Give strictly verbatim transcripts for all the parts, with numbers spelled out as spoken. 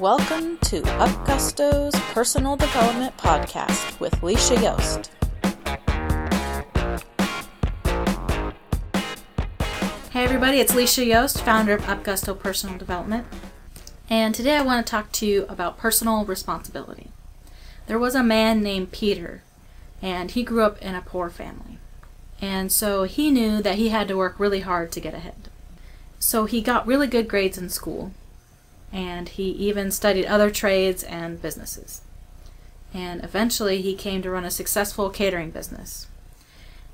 welcome to UpGusto's Personal Development Podcast with Leisha Yost. Hey everybody, it's Leisha Yost, founder of UpGusto Personal Development, and today I want to talk to you about personal responsibility. There was a man named Peter, and he grew up in a poor family, and so he knew that he had to work really hard to get ahead. So he got really good grades in school, and he even studied other trades and businesses. And eventually he came to run a successful catering business.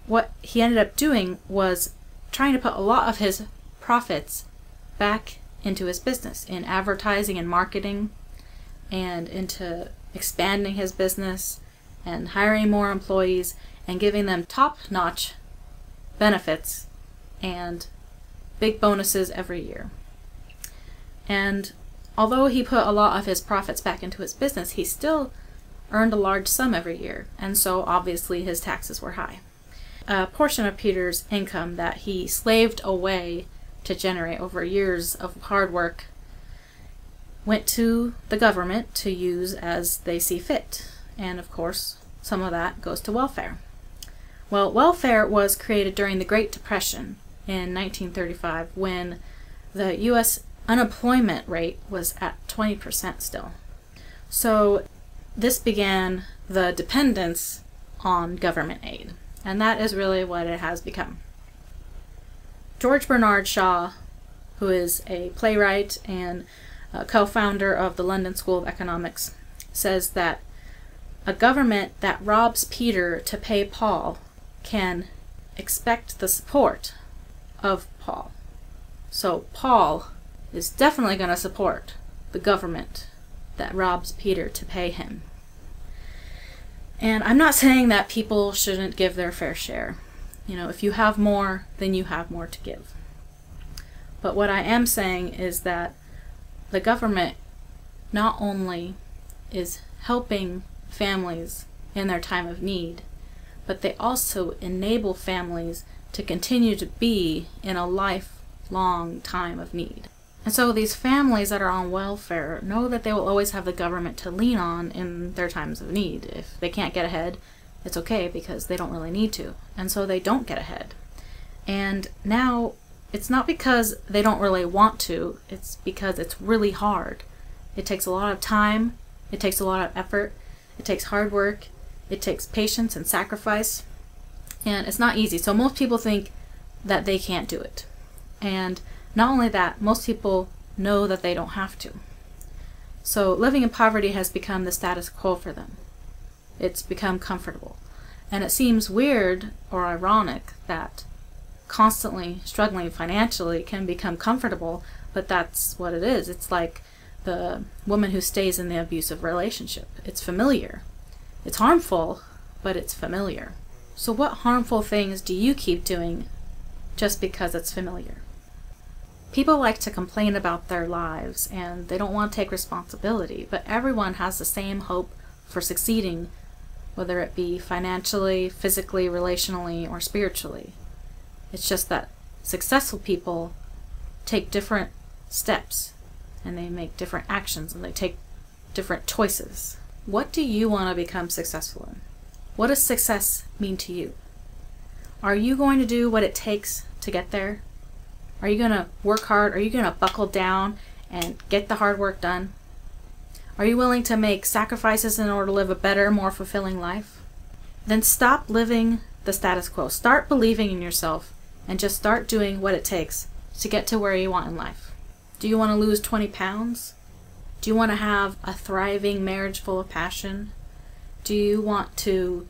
What he ended up doing was trying to put a lot of his profits back into his business, in advertising and marketing, and into expanding his business, and hiring more employees, and giving them top-notch benefits and big bonuses every year. And although he put a lot of his profits back into his business, he still earned a large sum every year, and so obviously his taxes were high. A portion of Peter's income that he slaved away to generate over years of hard work went to the government to use as they see fit, and of course some of that goes to welfare. Well, welfare was created during the Great Depression in nineteen thirty-five, when the U S unemployment rate was at twenty percent still. So this began the dependence on government aid, and that is really what it has become. George Bernard Shaw, who is a playwright and a co-founder of the London School of Economics, says that a government that robs Peter to pay Paul can expect the support of Paul. So Paul is definitely going to support the government that robs Peter to pay him. And I'm not saying that people shouldn't give their fair share. You know, if you have more, then you have more to give. But what I am saying is that the government not only is helping families in their time of need, but they also enable families to continue to be in a lifelong time of need. And so these families that are on welfare know that they will always have the government to lean on in their times of need. If they can't get ahead, it's okay because they don't really need to. And so they don't get ahead. And now it's not because they don't really want to, it's because it's really hard. It takes a lot of time, it takes a lot of effort, it takes hard work, it takes patience and sacrifice. And it's not easy, so most people think that they can't do it. And not only that, most people know that they don't have to. So living in poverty has become the status quo for them. It's become comfortable. And it seems weird or ironic that constantly struggling financially can become comfortable, but that's what it is. It's like the woman who stays in the abusive relationship. It's familiar. It's harmful, but it's familiar. So what harmful things do you keep doing just because it's familiar? People like to complain about their lives and they don't want to take responsibility, but everyone has the same hope for succeeding, whether it be financially, physically, relationally, or spiritually. It's just that successful people take different steps and they make different actions and they take different choices. What do you want to become successful in? What does success mean to you? Are you going to do what it takes to get there? Are you going to work hard? Are you going to buckle down and get the hard work done? Are you willing to make sacrifices in order to live a better, more fulfilling life? Then stop living the status quo. Start believing in yourself and just start doing what it takes to get to where you want in life. Do you want to lose twenty pounds? Do you want to have a thriving marriage full of passion? Do you want to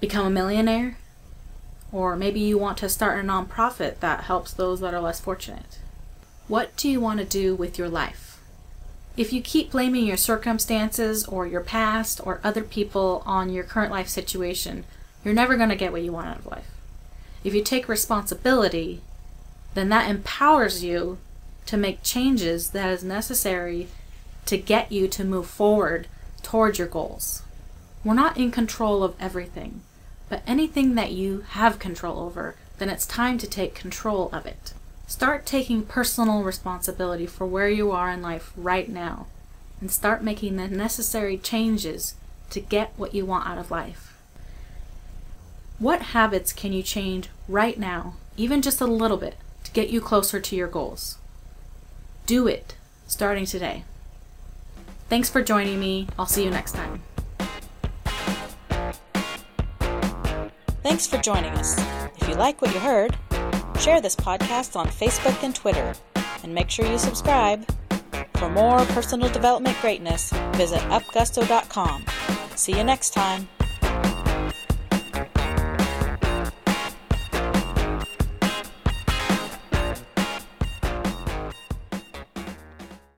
become a millionaire? Or maybe you want to start a nonprofit that helps those that are less fortunate. What do you want to do with your life? If you keep blaming your circumstances or your past or other people on your current life situation, you're never going to get what you want out of life. If you take responsibility, then that empowers you to make changes that is necessary to get you to move forward towards your goals. We're not in control of everything, but anything that you have control over, then it's time to take control of it. Start taking personal responsibility for where you are in life right now, and start making the necessary changes to get what you want out of life. What habits can you change right now, even just a little bit, to get you closer to your goals? Do it, starting today. Thanks for joining me. I'll see you next time. Thanks for joining us. If you like what you heard, share this podcast on Facebook and Twitter, and make sure you subscribe. For more personal development greatness, visit up gusto dot com. See you next time.